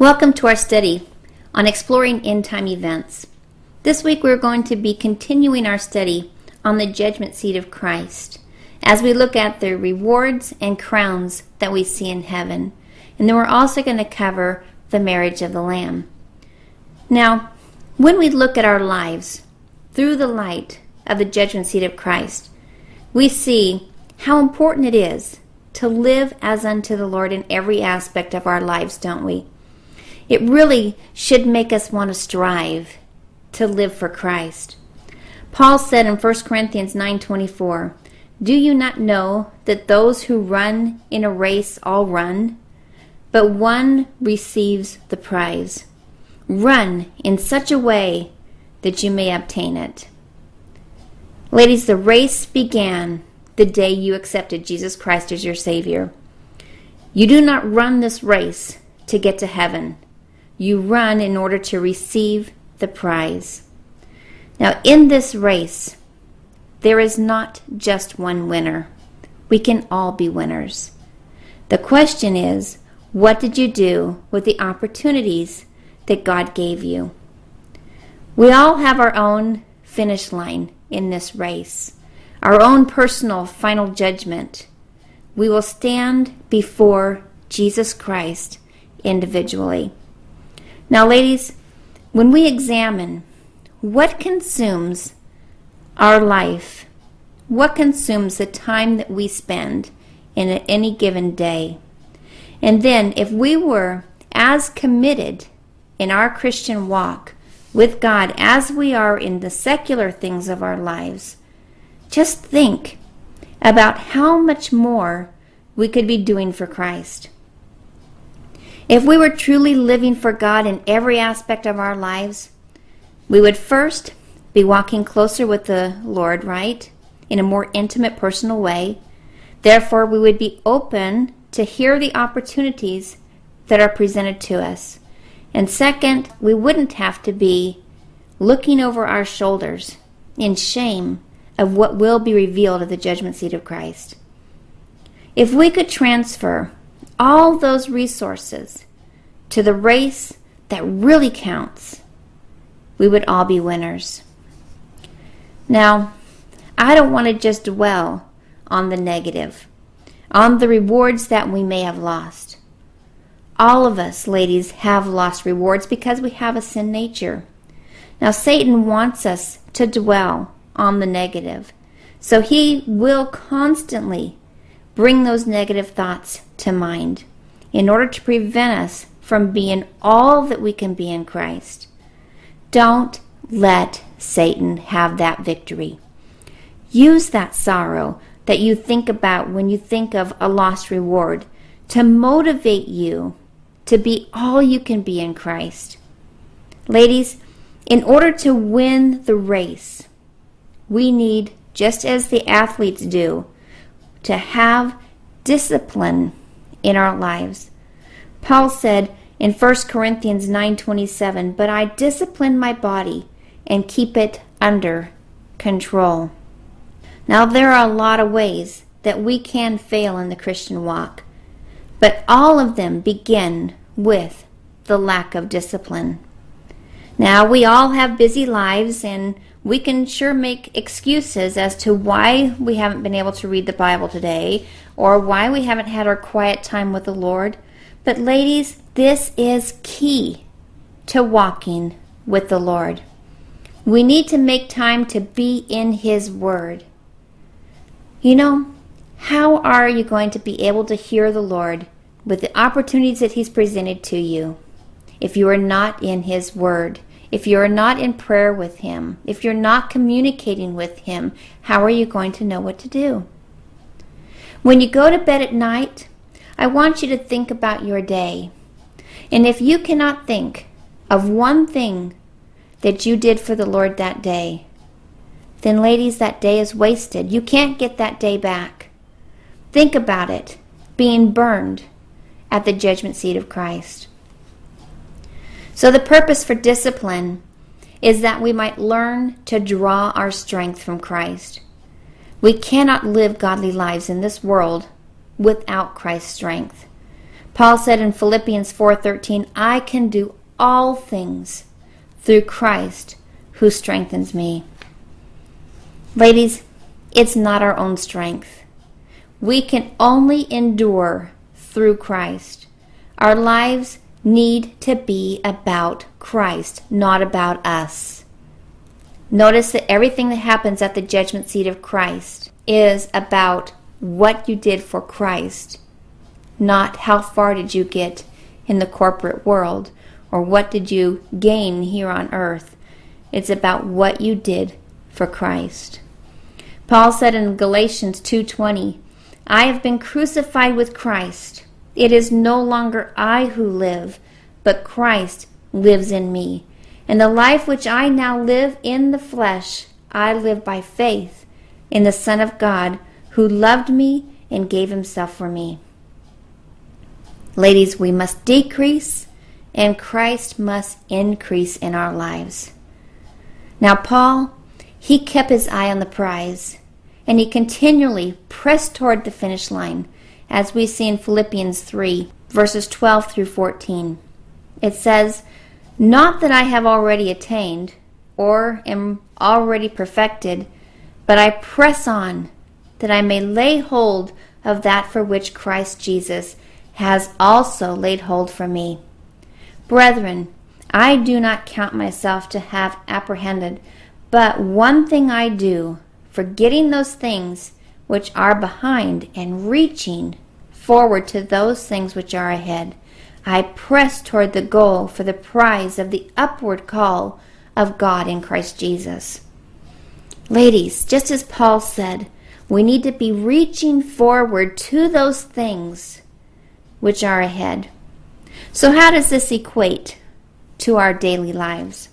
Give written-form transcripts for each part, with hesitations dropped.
Welcome to our study on exploring end-time events. This week we're going to be continuing our study on the judgment seat of Christ as we look at the rewards and crowns that we see in heaven. And then we're also going to cover the marriage of the Lamb. Now, when we look at our lives through the light of the judgment seat of Christ, we see how important it is to live as unto the Lord in every aspect of our lives, don't we? It really should make us want to strive to live for Christ. Paul said in 1 Corinthians 9:24, "Do you not know that those who run in a race all run, but one receives the prize? Run in such a way that you may obtain it." Ladies, the race began the day you accepted Jesus Christ as your Savior. You do not run this race to get to heaven. You run in order to receive the prize. Now, in this race, there is not just one winner. We can all be winners. The question is, what did you do with the opportunities that God gave you? We all have our own finish line in this race, our own personal final judgment. We will stand before Jesus Christ individually. Now, ladies, when we examine what consumes our life, what consumes the time that we spend in any given day, and then if we were as committed in our Christian walk with God as we are in the secular things of our lives, just think about how much more we could be doing for Christ. If we were truly living for God in every aspect of our lives, we would first be walking closer with the Lord, right? In a more intimate, personal way. Therefore, we would be open to hear the opportunities that are presented to us. And second, we wouldn't have to be looking over our shoulders in shame of what will be revealed at the judgment seat of Christ. If we could transfer all those resources to the race that really counts, we would all be winners. Now, I don't want to just dwell on the negative, on the rewards that we may have lost. All of us, ladies, have lost rewards because we have a sin nature. Now, Satan wants us to dwell on the negative, so he will constantly bring those negative thoughts to mind in order to prevent us from being all that we can be in Christ. Don't let Satan have that victory. Use that sorrow that you think about when you think of a lost reward to motivate you to be all you can be in Christ. Ladies, in order to win the race, we need, just as the athletes do, to have discipline in our lives. Paul said in 1 Corinthians 9:27, "But I discipline my body and keep it under control." Now, there are a lot of ways that we can fail in the Christian walk, but all of them begin with the lack of discipline. Now, we all have busy lives, and we can sure make excuses as to why we haven't been able to read the Bible today or why we haven't had our quiet time with the Lord. But ladies, this is key to walking with the Lord. We need to make time to be in His Word. You know, how are you going to be able to hear the Lord with the opportunities that He's presented to you if you are not in His Word? If you're not in prayer with Him, if you're not communicating with Him, how are you going to know what to do? When you go to bed at night, I want you to think about your day. And if you cannot think of one thing that you did for the Lord that day, then ladies, that day is wasted. You can't get that day back. Think about it being burned at the judgment seat of Christ. So the purpose for discipline is that we might learn to draw our strength from Christ. We cannot live godly lives in this world without Christ's strength. Paul said in Philippians 4:13, I can do all things through Christ who strengthens me. Ladies, it's not our own strength. We can only endure through Christ. Our lives need to be about Christ, not about us. Notice that everything that happens at the judgment seat of Christ is about what you did for Christ, not how far did you get in the corporate world or what did you gain here on earth. It's about what you did for Christ. Paul said in Galatians 2:20, I have been crucified with Christ. It is no longer I who live, but Christ lives in me. And the life which I now live in the flesh, I live by faith in the Son of God who loved me and gave himself for me. Ladies, we must decrease and Christ must increase in our lives. Now Paul, he kept his eye on the prize and he continually pressed toward the finish line, as we see in Philippians 3, verses 12 through 14. It says, Not that I have already attained or am already perfected, but I press on that I may lay hold of that for which Christ Jesus has also laid hold for me. Brethren, I do not count myself to have apprehended, but one thing I do, forgetting those things which are behind and reaching forward to those things which are ahead, I press toward the goal for the prize of the upward call of God in Christ Jesus. Ladies, just as Paul said, we need to be reaching forward to those things which are ahead. So how does this equate to our daily lives?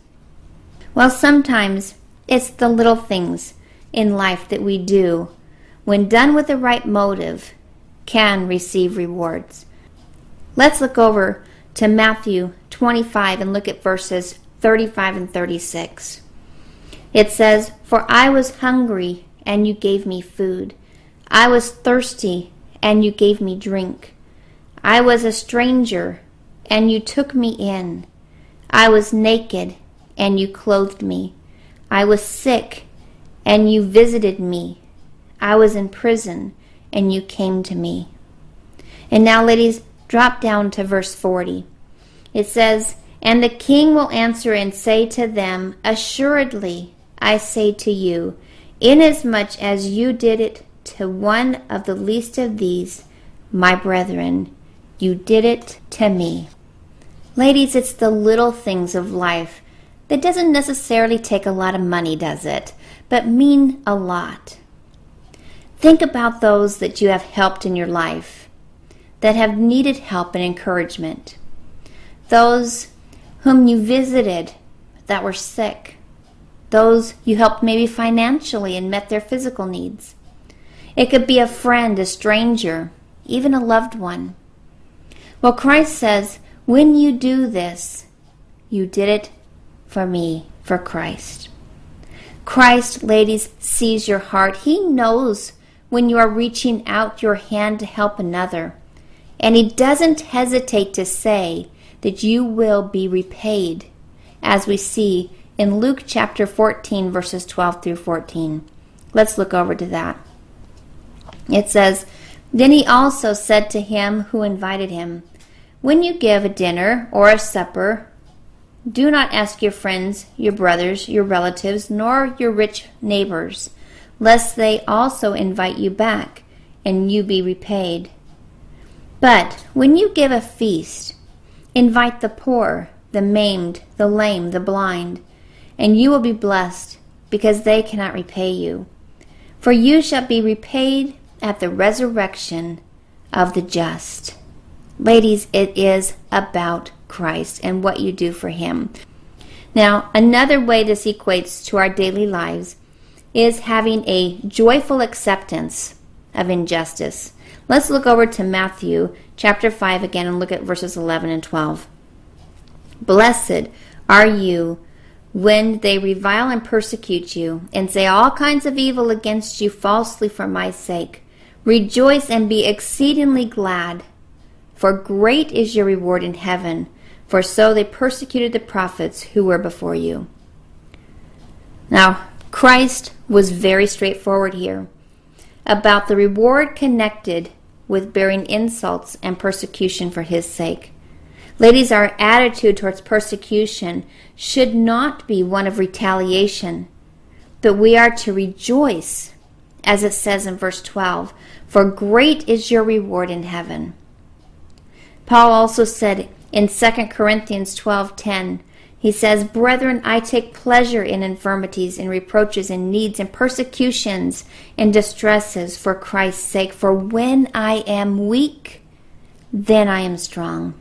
Well, sometimes it's the little things in life that we do, when done with the right motive, can receive rewards. Let's look over to Matthew 25 and look at verses 35 and 36. It says, For I was hungry, and you gave me food. I was thirsty, and you gave me drink. I was a stranger, and you took me in. I was naked, and you clothed me. I was sick, and you visited me. I was in prison, and you came to me. And now, ladies, drop down to verse 40. It says, And the king will answer and say to them, Assuredly, I say to you, inasmuch as you did it to one of the least of these, my brethren, you did it to me. Ladies, it's the little things of life that doesn't necessarily take a lot of money, does it? But mean a lot. Think about those that you have helped in your life, that have needed help and encouragement, those whom you visited that were sick, those you helped maybe financially and met their physical needs. It could be a friend, a stranger, even a loved one. Well, Christ says, when you do this, you did it for me, for Christ. Christ, ladies, sees your heart. He knows when you are reaching out your hand to help another, and he doesn't hesitate to say that you will be repaid, as we see in Luke chapter 14, verses 12 through 14. Let's look over to that. It says, Then he also said to him who invited him, When you give a dinner or a supper, do not ask your friends, your brothers, your relatives, nor your rich neighbors, lest they also invite you back, and you be repaid. But when you give a feast, invite the poor, the maimed, the lame, the blind, and you will be blessed, because they cannot repay you. For you shall be repaid at the resurrection of the just. Ladies, it is about Christ and what you do for him. Now, another way this equates to our daily lives is having a joyful acceptance of injustice. Let's look over to Matthew chapter 5 again and look at verses 11 and 12. Blessed are you when they revile and persecute you and say all kinds of evil against you falsely for my sake. Rejoice and be exceedingly glad, For great is your reward in heaven, for so they persecuted the prophets who were before you. Now, Christ was very straightforward here about the reward connected with bearing insults and persecution for his sake. Ladies, our attitude towards persecution should not be one of retaliation, but we are to rejoice, as it says in verse 12, for great is your reward in heaven. Paul also said in 2 Corinthians 12:10, he says, "Brethren, I take pleasure in infirmities, in reproaches, in needs, in persecutions, in distresses for Christ's sake. For when I am weak, then I am strong."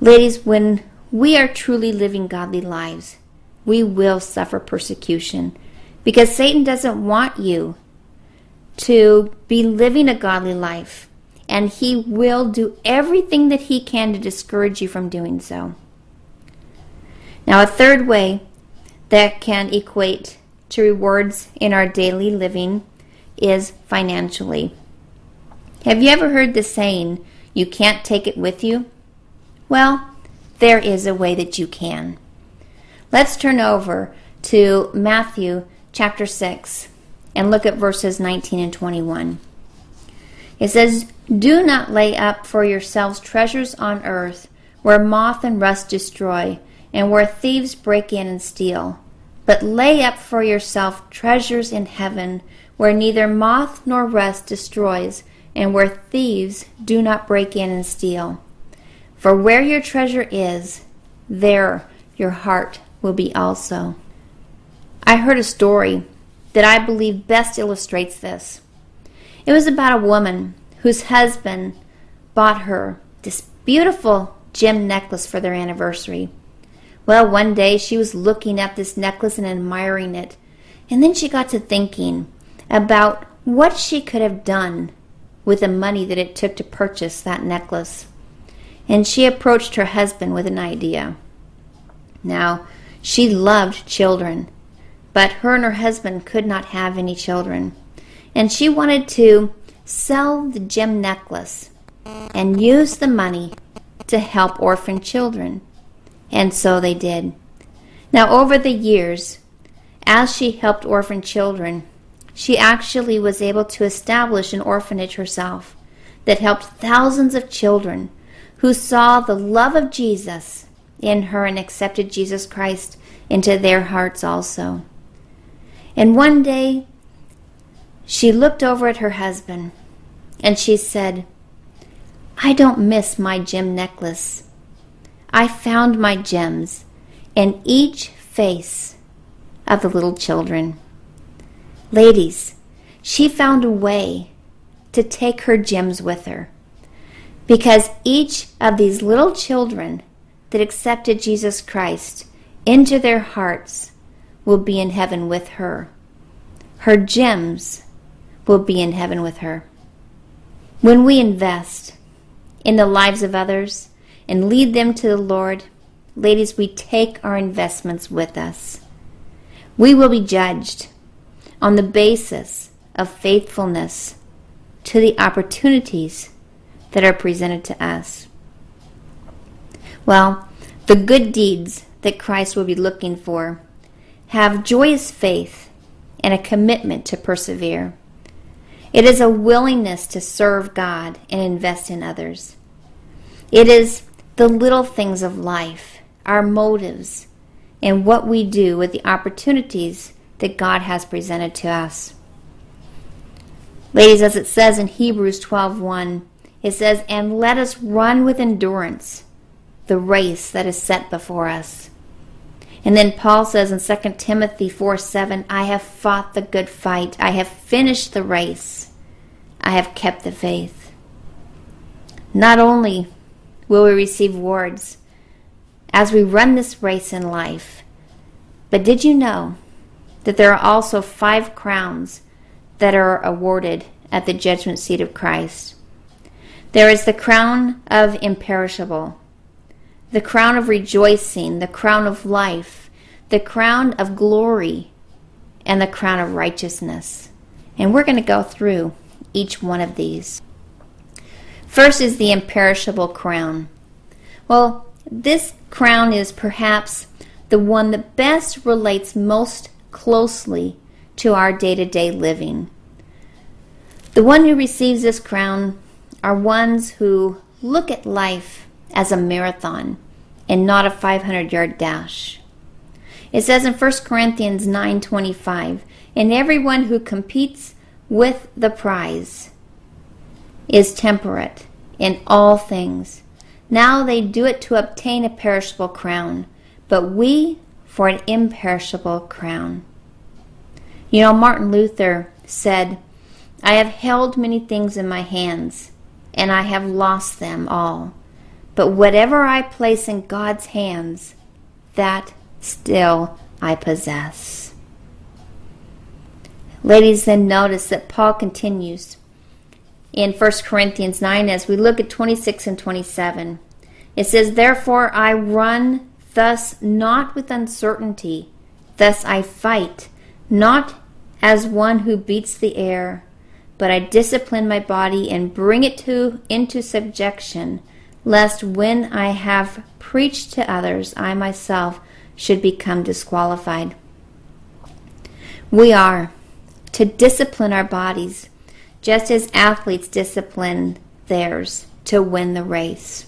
Ladies, when we are truly living godly lives, we will suffer persecution, because Satan doesn't want you to be living a godly life, and he will do everything that he can to discourage you from doing so. Now, a third way that can equate to rewards in our daily living is financially. Have you ever heard the saying, "You can't take it with you"? Well, there is a way that you can. Let's turn over to Matthew chapter 6 and look at verses 19 and 21. It says, "Do not lay up for yourselves treasures on earth, where moth and rust destroy, and where thieves break in and steal. But lay up for yourself treasures in heaven, where neither moth nor rust destroys, and where thieves do not break in and steal. For where your treasure is, there your heart will be also." I heard a story that I believe best illustrates this. It was about a woman whose husband bought her this beautiful gem necklace for their anniversary. Well, one day she was looking at this necklace and admiring it, and then she got to thinking about what she could have done with the money that it took to purchase that necklace. And she approached her husband with an idea. Now, she loved children, but her and her husband could not have any children, and she wanted to sell the gem necklace and use the money to help orphan children. And so they did. Now, over the years, as she helped orphan children, she actually was able to establish an orphanage herself that helped thousands of children who saw the love of Jesus in her and accepted Jesus Christ into their hearts also. And one day, she looked over at her husband and she said, "I don't miss my gem necklace. I found my gems in each face of the little children." Ladies, she found a way to take her gems with her, because each of these little children that accepted Jesus Christ into their hearts will be in heaven with her. Her gems will be in heaven with her. When we invest in the lives of others and lead them to the Lord, ladies, we take our investments with us. We will be judged on the basis of faithfulness to the opportunities that are presented to us. Well, the good deeds that Christ will be looking for have joyous faith and a commitment to persevere. It is a willingness to serve God and invest in others. It is the little things of life, our motives, and what we do with the opportunities that God has presented to us. Ladies, as it says in Hebrews 12:1, it says, "And let us run with endurance the race that is set before us." And then Paul says in 2 Timothy 4:7, "I have fought the good fight. I have finished the race. I have kept the faith." Not only will we receive rewards as we run this race in life, but did you know that there are also 5 crowns that are awarded at the judgment seat of Christ? There is the crown of imperishable, the crown of rejoicing, the crown of life, the crown of glory, and the crown of righteousness. And we're going to go through each one of these. First is the imperishable crown. Well, this crown is perhaps the one that best relates most closely to our day-to-day living. The one who receives this crown are ones who look at life as a marathon and not a 500-yard dash. It says in 1 Corinthians 9:25, "And everyone who competes with the prize is temperate in all things. Now they do it to obtain a perishable crown, but we for an imperishable crown." You know, Martin Luther said, "I have held many things in my hands, and I have lost them all. But whatever I place in God's hands, that still I possess." Ladies, then notice that Paul continues in 1 Corinthians 9 as we look at 26 and 27. It says, "Therefore I run thus, not with uncertainty, thus I fight, not as one who beats the air, but I discipline my body and bring it into subjection, lest when I have preached to others, I myself should become disqualified." We are to discipline our bodies, just as athletes discipline theirs to win the race.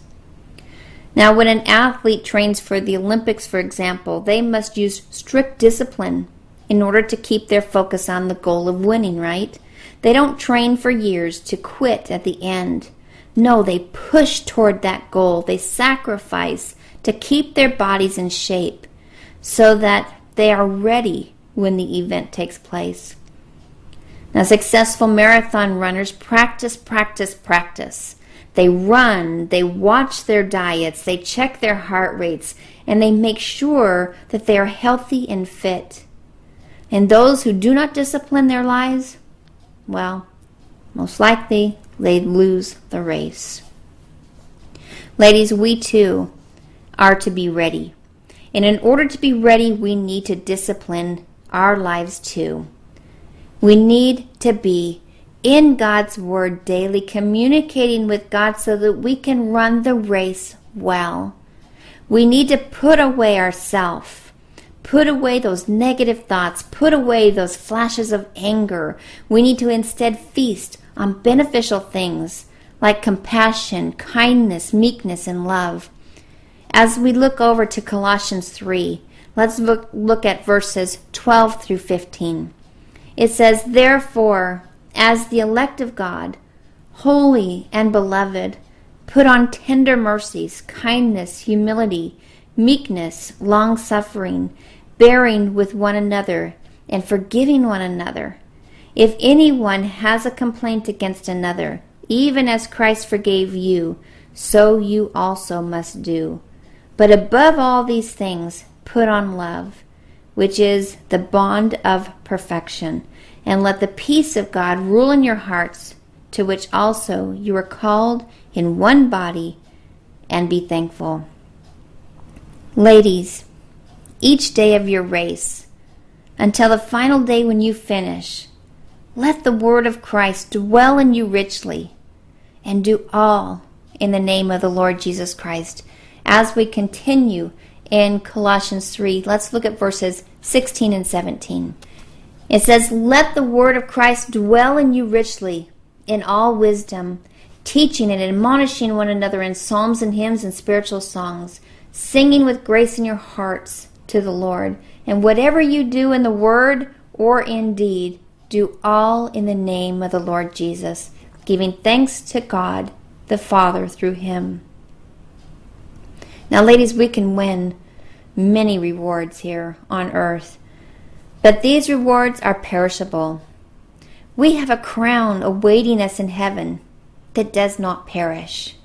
Now, when an athlete trains for the Olympics, for example, they must use strict discipline in order to keep their focus on the goal of winning, right? They don't train for years to quit at the end. No, they push toward that goal. They sacrifice to keep their bodies in shape so that they are ready when the event takes place. Now, successful marathon runners practice, practice, practice. They run, they watch their diets, they check their heart rates, and they make sure that they are healthy and fit. And those who do not discipline their lives, well, most likely they lose the race. Ladies, we too are to be ready. And in order to be ready, we need to discipline our lives too. We need to be in God's Word daily, communicating with God so that we can run the race well. We need to put away ourselves, put away those negative thoughts, put away those flashes of anger. We need to instead feast on beneficial things like compassion, kindness, meekness, and love. As we look over to Colossians 3, let's look at verses 12 through 15. It says, "Therefore, as the elect of God, holy and beloved, put on tender mercies, kindness, humility, meekness, long-suffering, bearing with one another, and forgiving one another. If anyone has a complaint against another, even as Christ forgave you, so you also must do. But above all these things, put on love, which is the bond of perfection. And let the peace of God rule in your hearts, to which also you are called in one body, and be thankful." Ladies, each day of your race, until the final day when you finish, let the word of Christ dwell in you richly, and do all in the name of the Lord Jesus Christ. As we continue in Colossians 3, let's look at verses 16 and 17. It says, "Let the word of Christ dwell in you richly, in all wisdom, teaching and admonishing one another in psalms and hymns and spiritual songs, singing with grace in your hearts to the Lord. And whatever you do in the word or in deed, do all in the name of the Lord Jesus, giving thanks to God the Father through him." Now, ladies, we can win many rewards here on earth, but these rewards are perishable. We have a crown awaiting us in heaven that does not perish.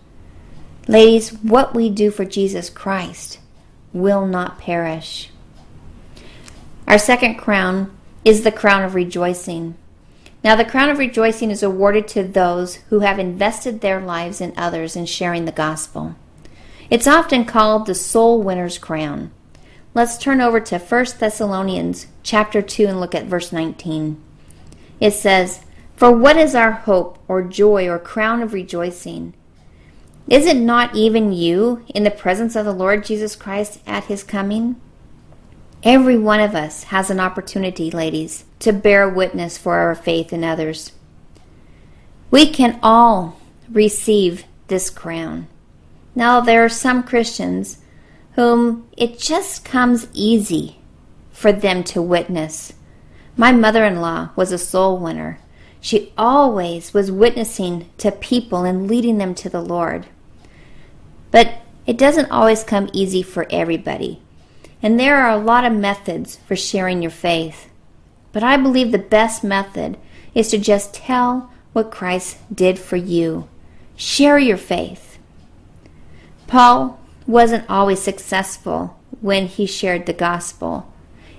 Ladies, what we do for Jesus Christ will not perish. Our second crown is the crown of rejoicing. Now, the crown of rejoicing is awarded to those who have invested their lives in others in sharing the gospel. It's often called the soul winner's crown. Let's turn over to 1 Thessalonians chapter 2 and look at verse 19. It says, "For what is our hope or joy or crown of rejoicing Is it not even you in the presence of the Lord Jesus Christ at his coming? Every one of us has an opportunity, ladies, to bear witness for our faith in others. We can all receive this crown. Now, there are some Christians whom it just comes easy for them to witness. My mother-in-law was a soul winner. She always was witnessing to people and leading them to the Lord. But it doesn't always come easy for everybody. And there are a lot of methods for sharing your faith. But I believe the best method is to just tell what Christ did for you. Share your faith. Paul wasn't always successful when he shared the gospel.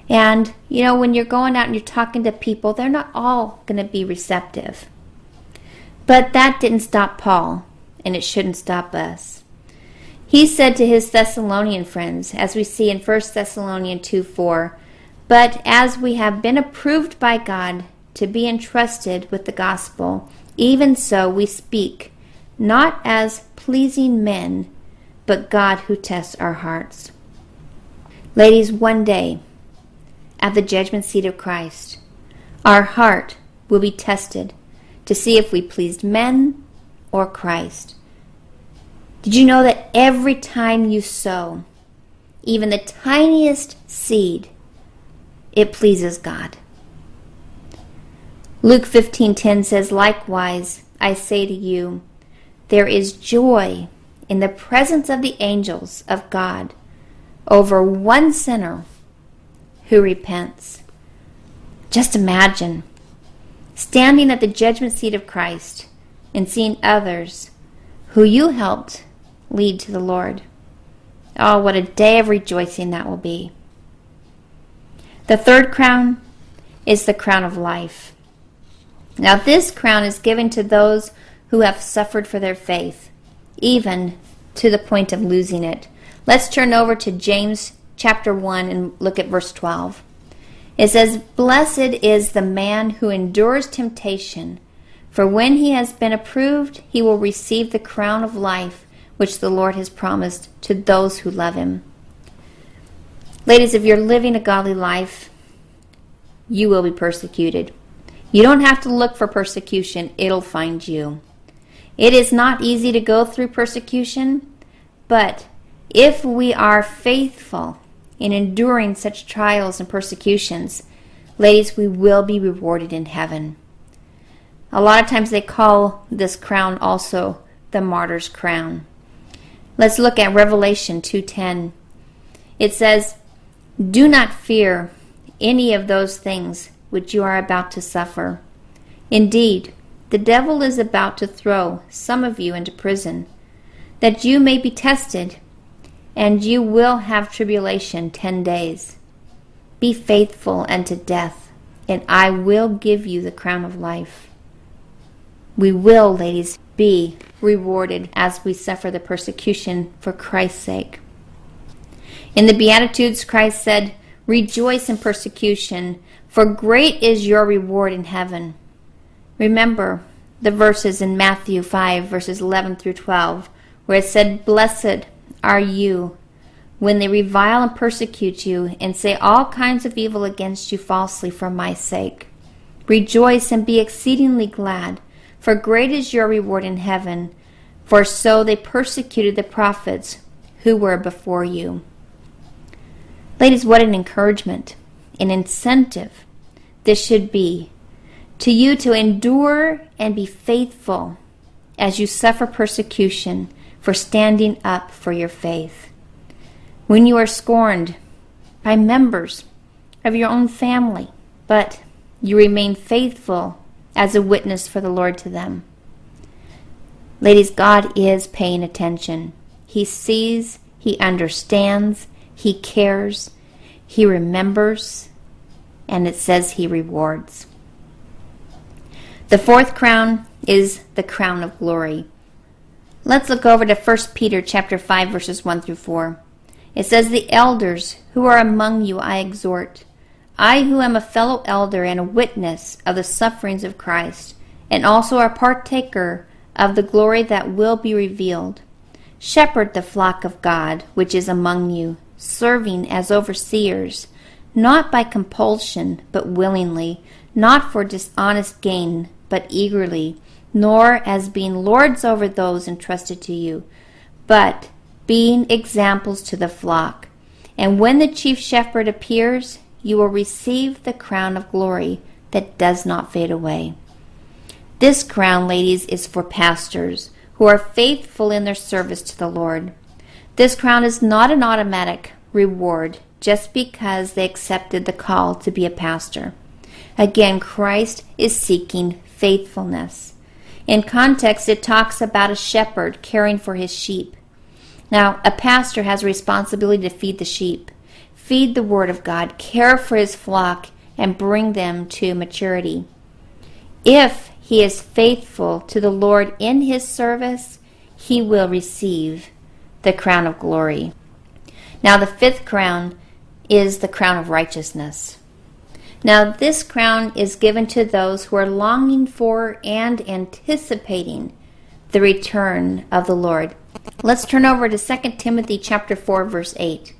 And, you know, when you're going out and you're talking to people, they're not all going to be receptive. But that didn't stop Paul, and it shouldn't stop us. He said to his Thessalonian friends, as we see in 1 Thessalonians 2:4, "But as we have been approved by God to be entrusted with the gospel, even so we speak, not as pleasing men, but God who tests our hearts." Ladies, one day, at the judgment seat of Christ, our heart will be tested to see if we pleased men or Christ. Did you know that every time you sow, even the tiniest seed, it pleases God? Luke 15:10 says, "Likewise, I say to you, there is joy in the presence of the angels of God over one sinner who repents." Just imagine standing at the judgment seat of Christ and seeing others who you helped lead to the Lord. Oh, what a day of rejoicing that will be. The third crown is the crown of life. Now, this crown is given to those who have suffered for their faith, even to the point of losing it. Let's turn over to James chapter 1 and look at verse 12. It says, "Blessed is the man who endures temptation, for when he has been approved, he will receive the crown of life which the Lord has promised to those who love him." Ladies, if you're living a godly life, you will be persecuted. You don't have to look for persecution. It'll find you. It is not easy to go through persecution, but if we are faithful in enduring such trials and persecutions, ladies, we will be rewarded in heaven. A lot of times they call this crown also the martyr's crown. Let's look at Revelation 2:10. It says, "Do not fear any of those things which you are about to suffer. Indeed, the devil is about to throw some of you into prison, that you may be tested, and you will have tribulation 10 days. Be faithful unto death, and I will give you the crown of life." We will, ladies, be rewarded as we suffer the persecution for Christ's sake. In the Beatitudes, Christ said, "Rejoice in persecution, for great is your reward in heaven." Remember the verses in Matthew 5, verses 11 through 12, where it said, "Blessed are you when they revile and persecute you and say all kinds of evil against you falsely for my sake. Rejoice and be exceedingly glad, for great is your reward in heaven, for so they persecuted the prophets who were before you." Ladies, what an encouragement, an incentive this should be to you to endure and be faithful as you suffer persecution for standing up for your faith. When you are scorned by members of your own family, but you remain faithful as a witness for the Lord to them. Ladies, God is paying attention. He sees, He understands, He cares, He remembers, and it says He rewards. The fourth crown is the crown of glory. Let's look over to 1 Peter chapter 5, verses 1 through 4. It says, "The elders who are among you I exhort, I who am a fellow elder and a witness of the sufferings of Christ, and also a partaker of the glory that will be revealed. Shepherd the flock of God which is among you, serving as overseers, not by compulsion, but willingly, not for dishonest gain, but eagerly, nor as being lords over those entrusted to you, but being examples to the flock. And when the chief shepherd appears, you will receive the crown of glory that does not fade away. This crown, ladies, is for pastors who are faithful in their service to the Lord. This crown is not an automatic reward just because they accepted the call to be a pastor. Again, Christ is seeking faithfulness. In context, it talks about a shepherd caring for his sheep. Now, a pastor has a responsibility to feed the sheep, feed the Word of God, care for his flock, and bring them to maturity. If he is faithful to the Lord in his service, he will receive the crown of glory. Now, the fifth crown is the crown of righteousness. Now, this crown is given to those who are longing for and anticipating the return of the Lord. Let's turn over to 2 Timothy chapter 4, verse 8,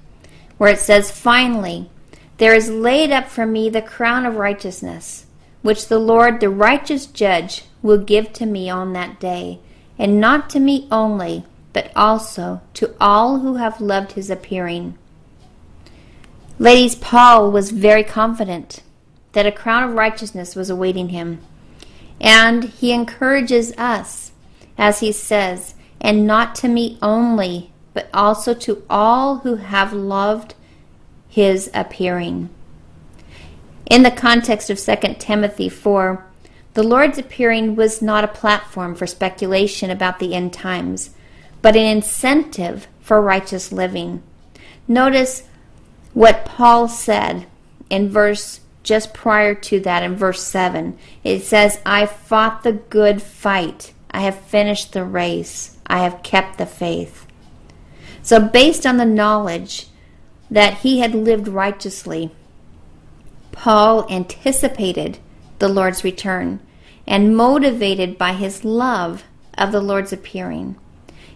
where it says, "Finally, there is laid up for me the crown of righteousness, which the Lord, the righteous judge, will give to me on that day, and not to me only, but also to all who have loved his appearing." Ladies, Paul was very confident that a crown of righteousness was awaiting him, and he encourages us as he says, "And not to me only, but also to all who have loved his appearing." In the context of 2 Timothy 4, the Lord's appearing was not a platform for speculation about the end times, but an incentive for righteous living. Notice what Paul said in verse just prior to that, in verse 7. It says, "I fought the good fight. I have finished the race. I have kept the faith." So based on the knowledge that he had lived righteously, Paul anticipated the Lord's return, and motivated by his love of the Lord's appearing,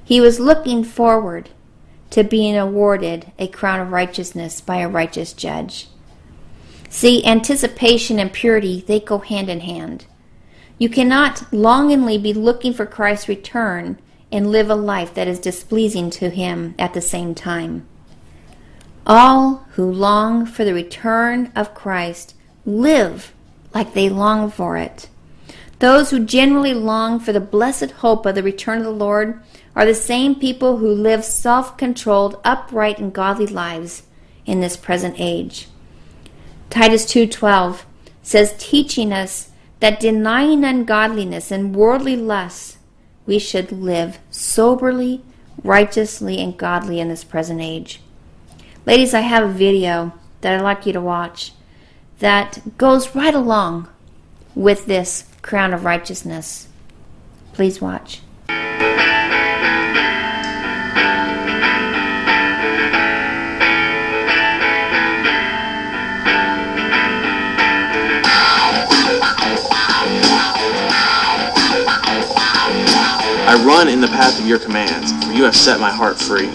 he was looking forward to being awarded a crown of righteousness by a righteous judge. See, anticipation and purity, they go hand in hand. You cannot longingly be looking for Christ's return and live a life that is displeasing to him at the same time. All who long for the return of Christ live like they long for it. Those who generally long for the blessed hope of the return of the Lord are the same people who live self-controlled, upright, and godly lives in this present age. Titus 2:12 says, teaching us that denying ungodliness and worldly lusts, we should live soberly, righteously, and godly in this present age. Ladies, I have a video that I'd like you to watch that goes right along with this crown of righteousness. Please watch. I run in the path of your commands, for you have set my heart free.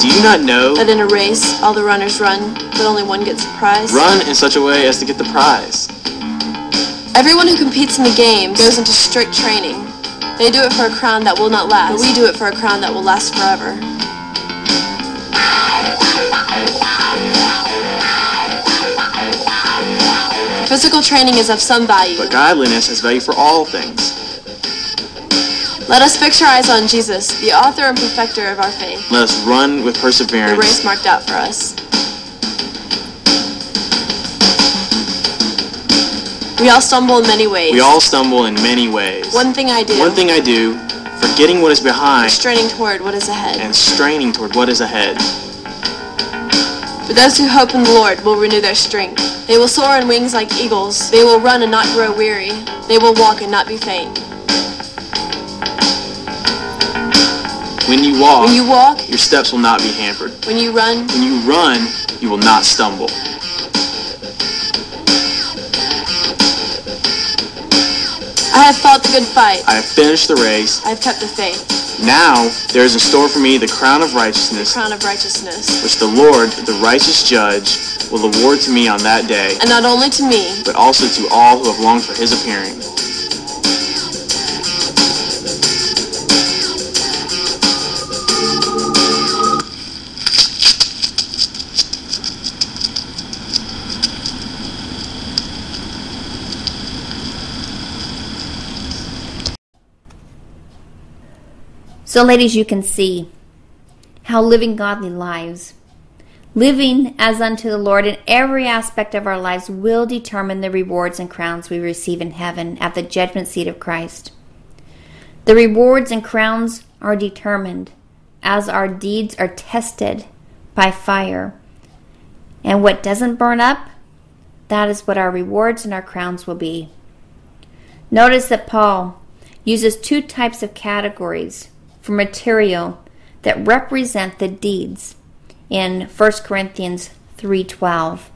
Do you not know that in a race all the runners run, but only one gets the prize? Run in such a way as to get the prize. Everyone who competes in the game goes into strict training. They do it for a crown that will not last, but we do it for a crown that will last forever. Physical training is of some value, but godliness has value for all things. Let us fix our eyes on Jesus, the author and perfecter of our faith. Let us run with perseverance the race marked out for us. We all stumble in many ways. One thing I do, forgetting what is behind, and straining toward what is ahead. But those who hope in the Lord will renew their strength. They will soar on wings like eagles. They will run and not grow weary. They will walk and not be faint. When you walk, your steps will not be hampered. When you run, you will not stumble. I I have fought the good fight. I have finished the race. I have kept the faith. Now there is in store for me the crown of righteousness. The crown of righteousness. Which the Lord, the righteous judge, will award to me on that day. And not only to me, but also to all who have longed for his appearing. So ladies, you can see how living godly lives, living as unto the Lord in every aspect of our lives will determine the rewards and crowns we receive in heaven at the judgment seat of Christ. The rewards and crowns are determined as our deeds are tested by fire. And what doesn't burn up, that is what our rewards and our crowns will be. Notice that Paul uses two types of categories for material that represent the deeds in 1 Corinthians 3:12.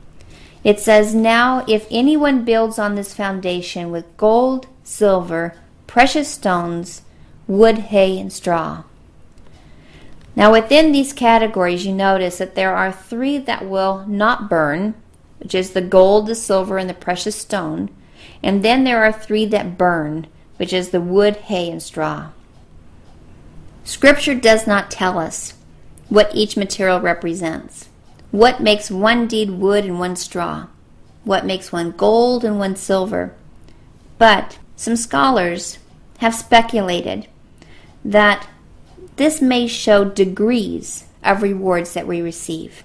It says, "Now if anyone builds on this foundation with gold, silver, precious stones, wood, hay, and straw." Now within these categories, you notice that there are three that will not burn, which is the gold, the silver, and the precious stone. And then there are three that burn, which is the wood, hay, and straw. Scripture does not tell us what each material represents. What makes one deed wood and one straw? What makes one gold and one silver? But some scholars have speculated that this may show degrees of rewards that we receive.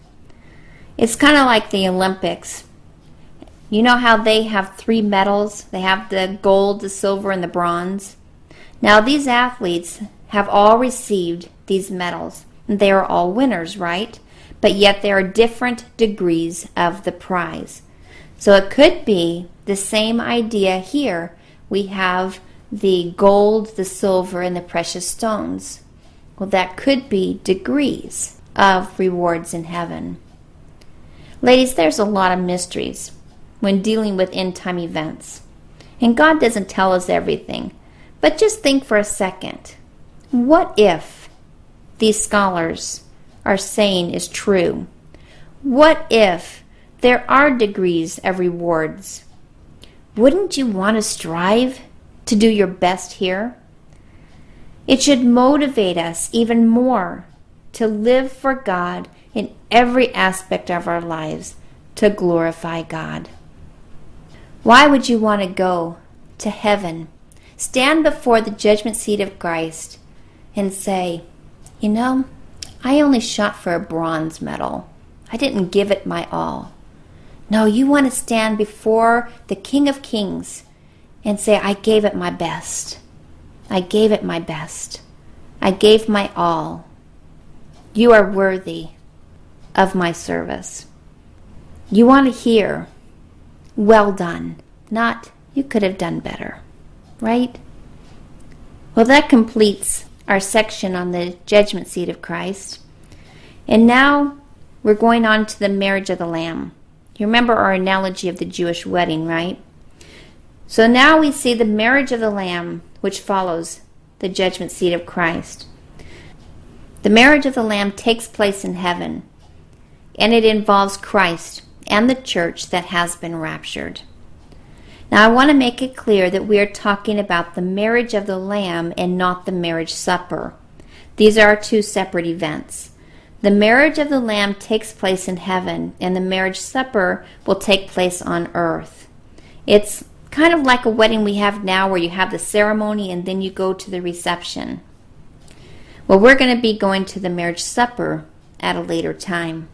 It's kind of like the Olympics. You know how they have three medals? They have the gold, the silver, and the bronze. Now these athletes have all received these medals. They are all winners, right? But yet there are different degrees of the prize. So it could be the same idea here. We have the gold, the silver, and the precious stones. Well, that could be degrees of rewards in heaven. Ladies, there's a lot of mysteries when dealing with end-time events. And God doesn't tell us everything. But just think for a second. What if these scholars are saying is true? What if there are degrees of rewards? Wouldn't you want to strive to do your best here? It should motivate us even more to live for God in every aspect of our lives, to glorify God. Why would you want to go to heaven, stand before the judgment seat of Christ, and say, you know, I only shot for a bronze medal. I didn't give it my all. No, you want to stand before the King of Kings and say, I gave it my best. I gave it my best. I gave my all. You are worthy of my service. You want to hear, well done, not you could have done better, right? Well, that completes our section on the judgment seat of Christ. And now we're going on to the marriage of the Lamb. You remember our analogy of the Jewish wedding, right? So now we see the marriage of the Lamb, which follows the judgment seat of Christ. The marriage of the Lamb takes place in heaven, and it involves Christ and the church that has been raptured. Now, I want to make it clear that we are talking about the marriage of the Lamb and not the marriage supper. These are two separate events. The marriage of the Lamb takes place in heaven, and the marriage supper will take place on earth. It's kind of like a wedding we have now where you have the ceremony and then you go to the reception. Well, we're going to be going to the marriage supper at a later time.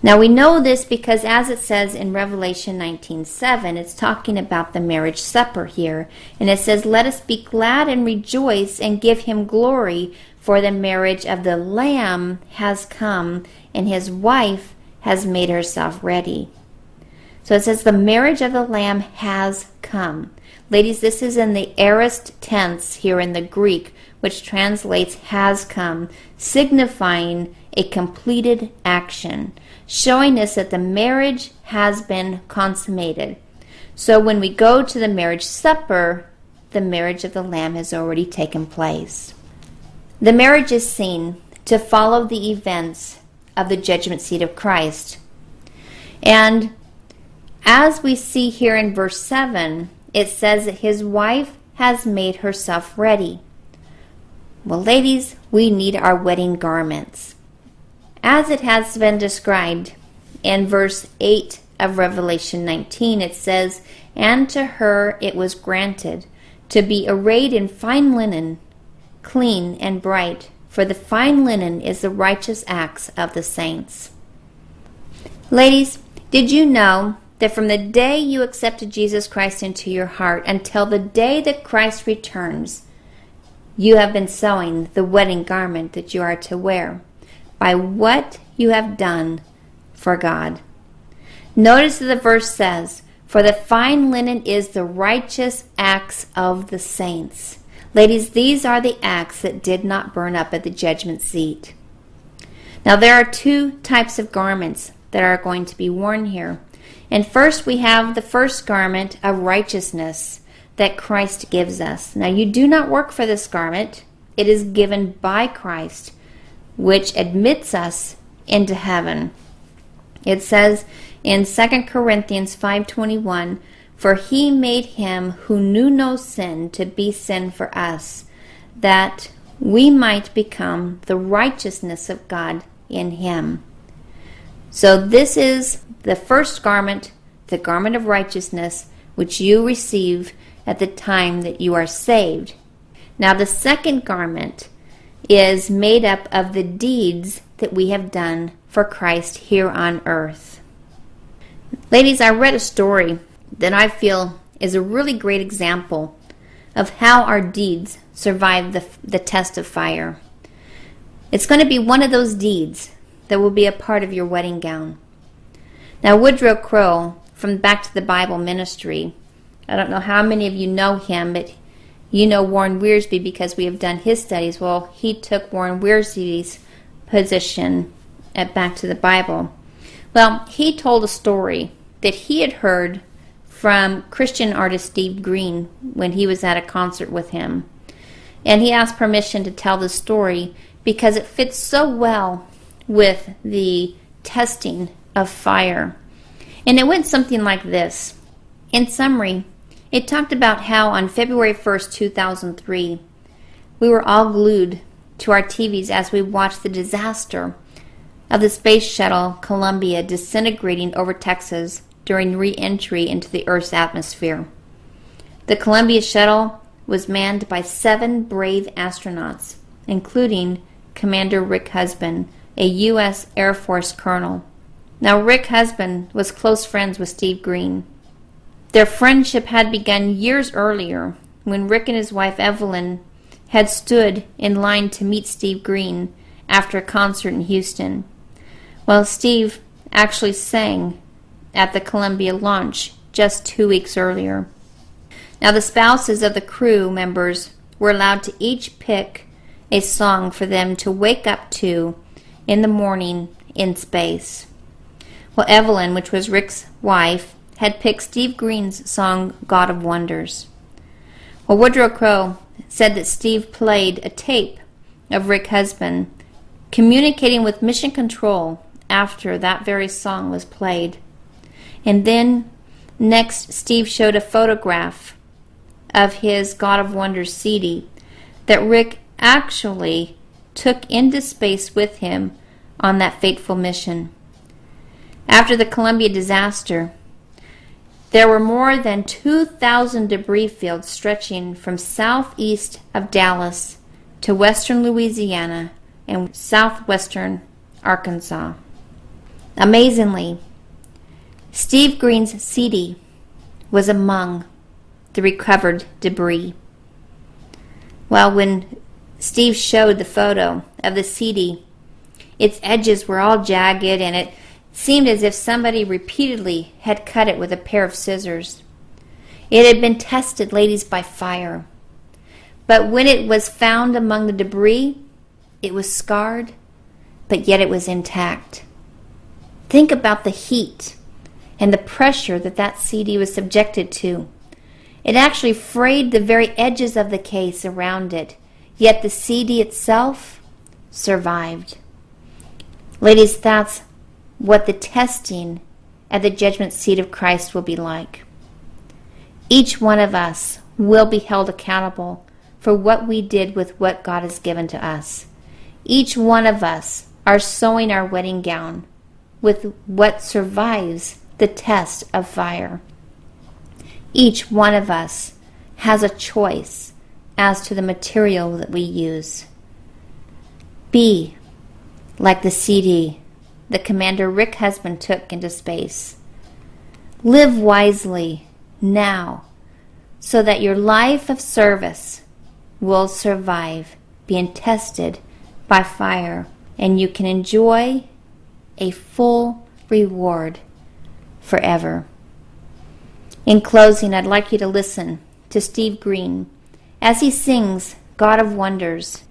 Now we know this because as it says in Revelation 19:7, it's talking about the marriage supper here. And it says, let us be glad and rejoice and give him glory, for the marriage of the Lamb has come, and his wife has made herself ready. So it says the marriage of the Lamb has come. Ladies, this is in the aorist tense here in the Greek, which translates has come, signifying a completed action, showing us that the marriage has been consummated. So when we go to the marriage supper, the marriage of the Lamb has already taken place. The marriage is seen to follow the events of the judgment seat of Christ. And as we see here in verse 7, it says that his wife has made herself ready. Well, ladies, we need our wedding garments. As it has been described in verse 8 of Revelation 19, it says, "And to her it was granted to be arrayed in fine linen, clean and bright, for the fine linen is the righteous acts of the saints." Ladies, did you know that from the day you accepted Jesus Christ into your heart until the day that Christ returns, you have been sewing the wedding garment that you are to wear by what you have done for God? Notice that the verse says, "For the fine linen is the righteous acts of the saints." Ladies, these are the acts that did not burn up at the judgment seat. Now, there are two types of garments that are going to be worn here. And first, we have the first garment of righteousness that Christ gives us. Now, you do not work for this garment. It is given by Christ, which admits us into heaven. It says in 2 Corinthians 5:21, "For he made him who knew no sin to be sin for us, that we might become the righteousness of God in him." So this is the first garment, the garment of righteousness, which you receive at the time that you are saved. Now the second garment is made up of the deeds that we have done for Christ here on earth. Ladies, I read a story that I feel is a really great example of how our deeds survive the test of fire. It's going to be one of those deeds that will be a part of your wedding gown. Now, Woodrow Crowe from Back to the Bible Ministry, I don't know how many of you know him, but you know Warren Wiersbe because we have done his studies. Well, he took Warren Wiersbe's position at Back to the Bible. Well, he told a story that he had heard from Christian artist Steve Green when he was at a concert with him. And he asked permission to tell the story because it fits so well with the testing of fire. And it went something like this. In summary, it talked about how on February 1st, 2003, we were all glued to our TVs as we watched the disaster of the space shuttle Columbia disintegrating over Texas during re-entry into the Earth's atmosphere. The Columbia shuttle was manned by 7 brave astronauts, including Commander Rick Husband, a U.S. Air Force colonel. Now, Rick Husband was close friends with Steve Green. Their friendship had begun years earlier when Rick and his wife Evelyn had stood in line to meet Steve Green after a concert in Houston. Well, Steve actually sang at the Columbia launch just 2 weeks earlier. Now, the spouses of the crew members were allowed to each pick a song for them to wake up to in the morning in space. Well, Evelyn, which was Rick's wife, had picked Steve Green's song, God of Wonders. Well, Woodrow Crowe said that Steve played a tape of Rick Husband communicating with Mission Control after that very song was played. And then next, Steve showed a photograph of his God of Wonders CD that Rick actually took into space with him on that fateful mission. After the Columbia disaster, there were more than 2,000 debris fields stretching from southeast of Dallas to western Louisiana and southwestern Arkansas. Amazingly, Steve Green's CD was among the recovered debris. Well, when Steve showed the photo of the CD, its edges were all jagged, and it seemed as if somebody repeatedly had cut it with a pair of scissors. It had been tested, ladies, by fire. But when it was found among the debris, it was scarred, but yet it was intact. Think about the heat and the pressure that CD was subjected to. It actually frayed the very edges of the case around it, yet the CD itself survived. Ladies, that's what the testing at the judgment seat of Christ will be like. Each one of us will be held accountable for what we did with what God has given to us. Each one of us are sewing our wedding gown with what survives the test of fire. Each one of us has a choice as to the material that we use. Be like the CD that Commander Rick Husband took into space. Live wisely now so that your life of service will survive being tested by fire, and you can enjoy a full reward forever. In closing, I'd like you to listen to Steve Green as he sings God of Wonders.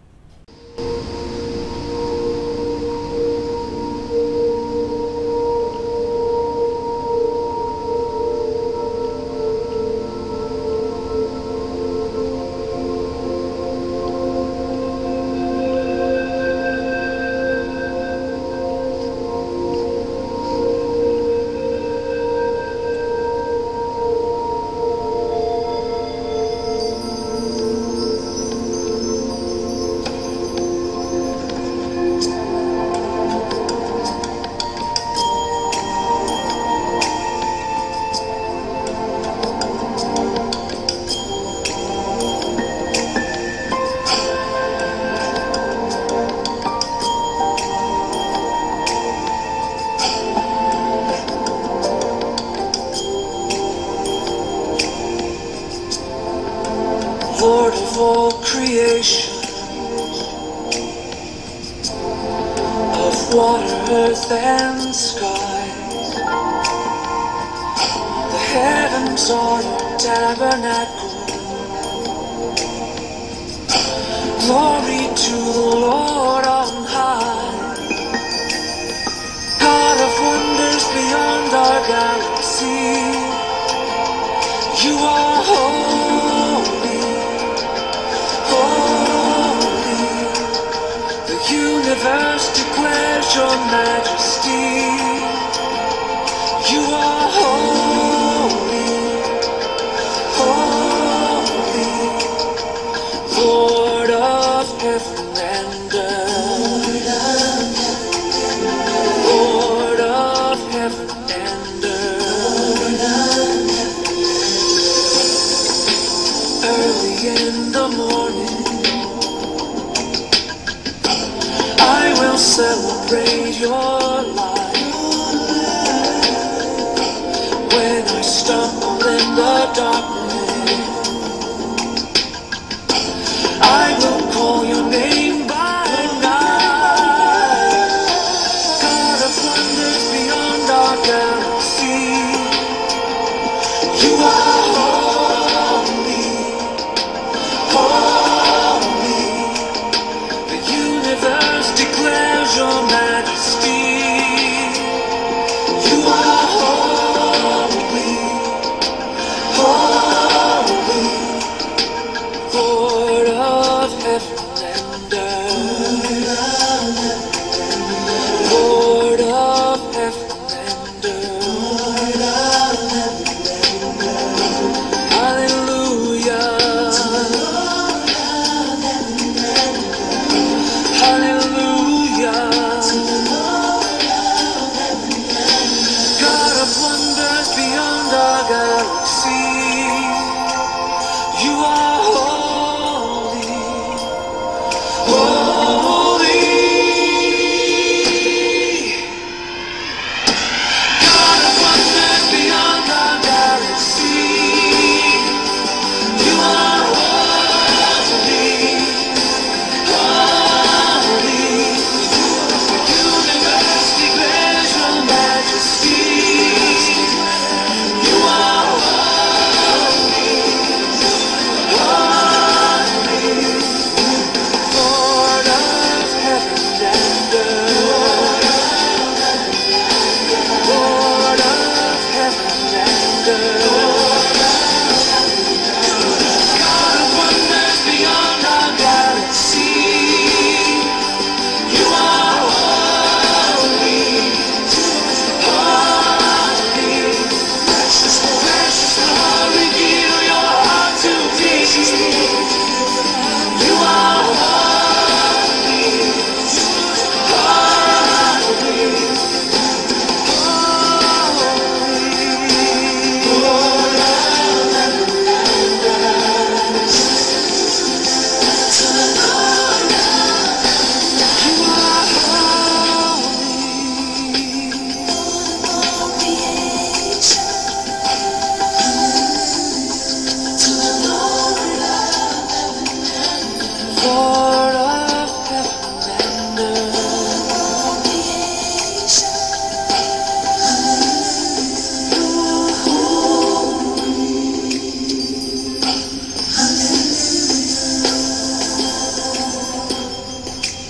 Lord of all creation, of water, earth, and sky, the heavens are your tabernacle. Glory to the Lord on high, God of wonders beyond our galaxy. You are holy. Universe declares your majesty. You are holy, holy, Lord of heaven and earth, Lord of heaven and earth. Early in the morning celebrate your life. When I stumble in the darkness, I will call your name by night. God of wonders beyond our galaxy, you are holy, holy. The universe declares your majesty. You are holy, holy, Lord of heaven and earth, Lord of heaven and earth. Hallelujah, holy.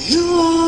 you.